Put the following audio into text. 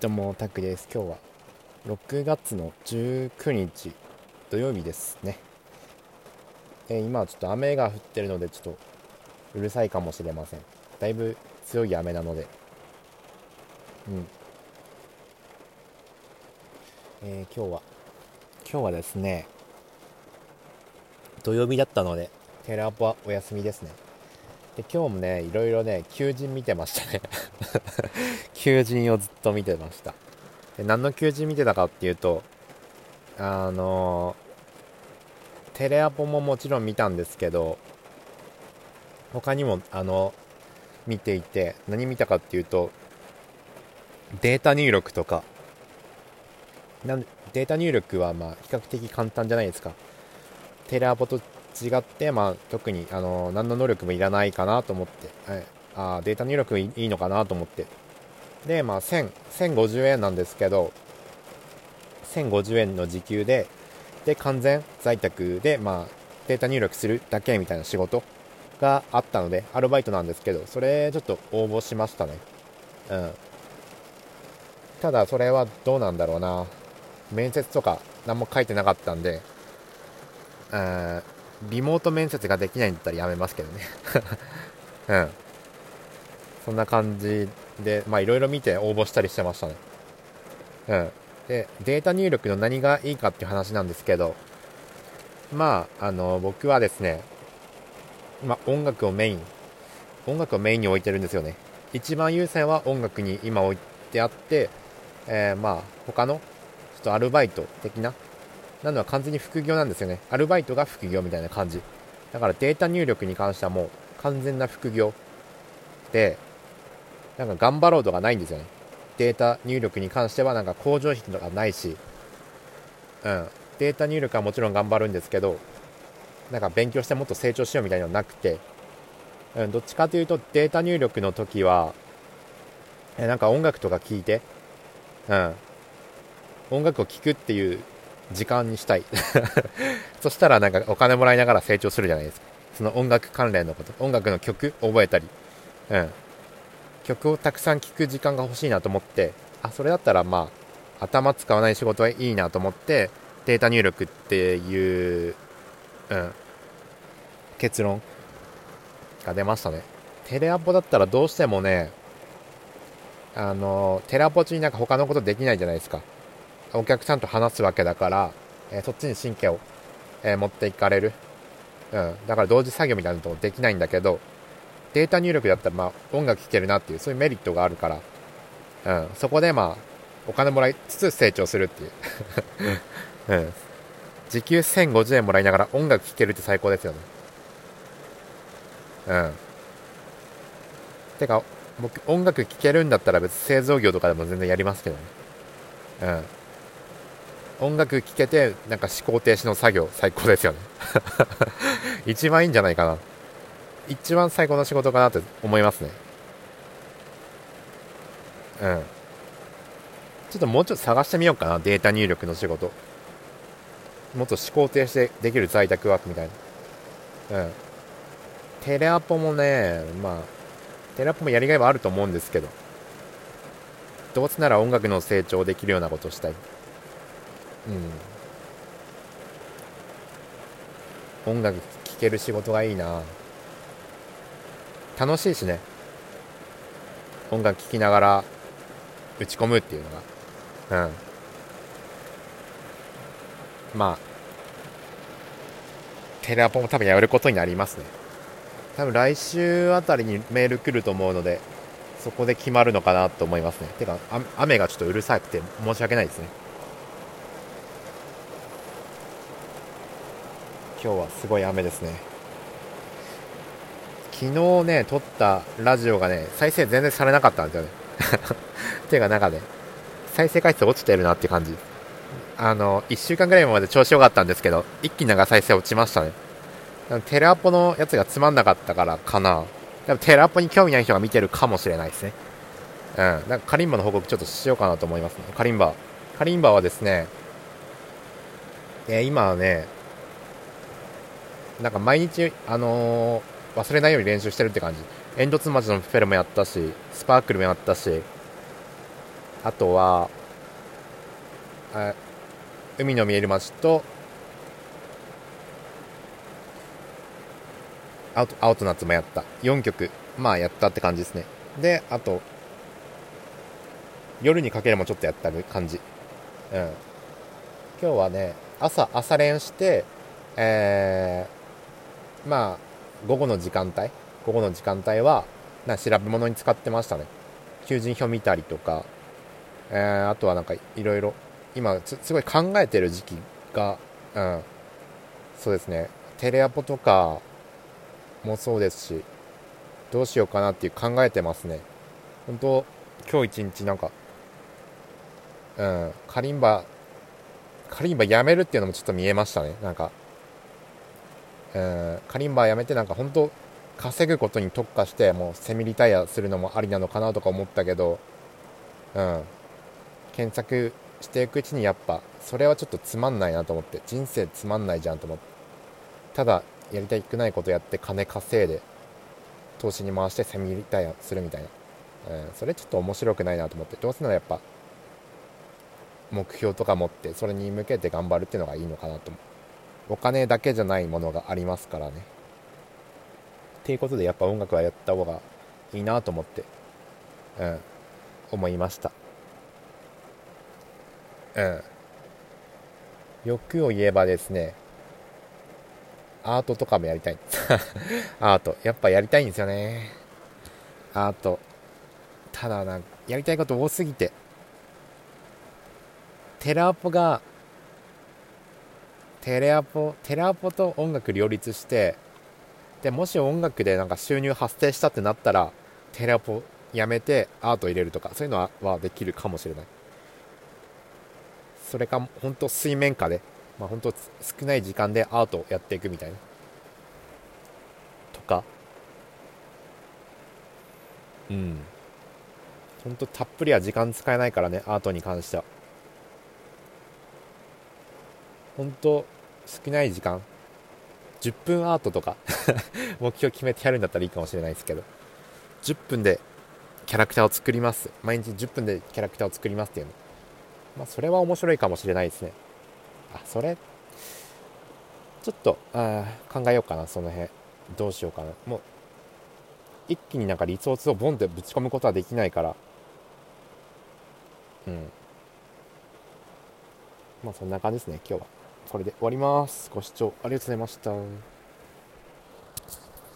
どうも、タクです。今日は6月の19日土曜日ですね。今はちょっと雨が降ってるのでちょっとうるさいかもしれません。だいぶ強い雨なので。今日はですね、土曜日だったのでテレアポはお休みですね。で、今日もね、いろいろね、求人見てましたね求人をずっと見てました。で、何の求人見てたかっていうと、テレアポももちろん見たんですけど、他にも見ていて、何見たかっていうと、データ入力とか、データ入力はまあ比較的簡単じゃないですか。テレアポと違って、まあ、特に何の能力もいらないかなと思って、データ入力いいのかなと思って、で、まあ、1050円なんですけど、1050円の時給で完全在宅で、まあ、データ入力するだけみたいな仕事があったので、アルバイトなんですけど、それちょっと応募しましたね。ただそれはどうなんだろうな、面接とか何も書いてなかったんで、リモート面接ができないんだったらやめますけどねそんな感じで、まあいろいろ見て応募したりしてましたね。で、データ入力の何がいいかっていう話なんですけど、まあ僕はですね、まあ音楽をメインに置いてるんですよね。一番優先は音楽に今置いてあって、まあ他のちょっとアルバイト的なのは完全に副業なんですよね。アルバイトが副業みたいな感じだから、データ入力に関してはもう完全な副業で、なんか頑張ろうとかないんですよね。データ入力に関してはなんか向上心とかないし、データ入力はもちろん頑張るんですけど、なんか勉強してもっと成長しようみたいなのはなくて、どっちかというとデータ入力の時はなんか音楽とか聴いて、音楽を聴くっていう時間にしたいそしたらなんかお金もらいながら成長するじゃないですか。その音楽関連のこと、音楽の曲覚えたり、曲をたくさん聴く時間が欲しいなと思って、それだったらまあ頭使わない仕事はいいなと思って、データ入力っていう、結論が出ましたね。テレアポだったらどうしてもね、テレアポ中になんか他のことできないじゃないですか。お客さんと話すわけだから、そっちに神経を、持っていかれる、だから同時作業みたいなこともできないんだけど、データ入力だったらまあ音楽聴けるなっていう、そういうメリットがあるから、そこでまあお金もらいつつ成長するっていう、時給1050円もらいながら音楽聴けるって最高ですよね。てか僕、音楽聴けるんだったら別に製造業とかでも全然やりますけどね。音楽聴けて、なんか思考停止の作業、最高ですよね一番いいんじゃないかな。一番最高の仕事かなって思いますね。ちょっともうちょっと探してみようかな、データ入力の仕事。もっと思考停止でできる在宅ワークみたいな。テレアポもね、まあ、テレアポもやりがいはあると思うんですけど、どうせなら音楽の成長できるようなことをしたい。音楽聴ける仕事がいいな。楽しいしね、音楽聴きながら打ち込むっていうのが、まあテレアポも多分やることになりますね。多分来週あたりにメール来ると思うので、そこで決まるのかなと思いますね。てか雨がちょっとうるさくて申し訳ないですね。今日はすごい雨ですね。昨日ね、撮ったラジオがね、再生全然されなかったんですよねていうかなんかね、再生回数落ちてるなって感じ。1週間ぐらいまで調子良かったんですけど、一気になんか再生落ちましたね。テレアポのやつがつまんなかったからかな。でもテレアポに興味ない人が見てるかもしれないですね。なんかカリンバの報告ちょっとしようかなと思いますね。カリンバはですね、今はね、なんか毎日、忘れないように練習してるって感じ。煙突町のフェルもやったし、スパークルもやったし、あとは海の見える町と青と夏もやった4曲まあやったって感じですね。であと夜にかけるもちょっとやった感じ。今日はね朝練して、まあ午後の時間帯は調べ物に使ってましたね。求人票見たりとか、あとはなんかいろいろ今すごい考えてる時期が、そうですね、テレアポとかもそうですし、どうしようかなっていう考えてますね。本当今日一日なんか、カリンバやめるっていうのもちょっと見えましたね。なんか、カリンバやめてなんか本当稼ぐことに特化してもうセミリタイアするのもありなのかなとか思ったけど、検索していくうちにやっぱそれはちょっとつまんないなと思って、人生つまんないじゃんと思って、ただやりたくないことやって金稼いで投資に回してセミリタイアするみたいな、それちょっと面白くないなと思って、どうせならやっぱ目標とか持ってそれに向けて頑張るっていうのがいいのかなと思う。お金だけじゃないものがありますからねっていうことで、やっぱ音楽はやった方がいいなと思って、思いました。欲を言えばですね、アートとかもやりたいアートやっぱやりたいんですよね。アートただなんかやりたいこと多すぎて、テレアポと音楽両立して、でもし音楽でなんか収入発生したってなったらテレアポやめてアート入れるとか、そういうのはできるかもしれない。それか本当水面下で、まあ、本当少ない時間でアートをやっていくみたいなとか、本当たっぷりは時間使えないからね、アートに関しては本当少ない時間10分アートとか目標決めてやるんだったらいいかもしれないですけど、10分でキャラクターを作ります、毎日10分でキャラクターを作りますっていうの、まあ、それは面白いかもしれないですね。それちょっと考えようかな。その辺どうしようかな。もう一気になんかリソースをボンってぶち込むことはできないから、まあそんな感じですね。今日はこれで終わります。ご視聴ありがとうございました。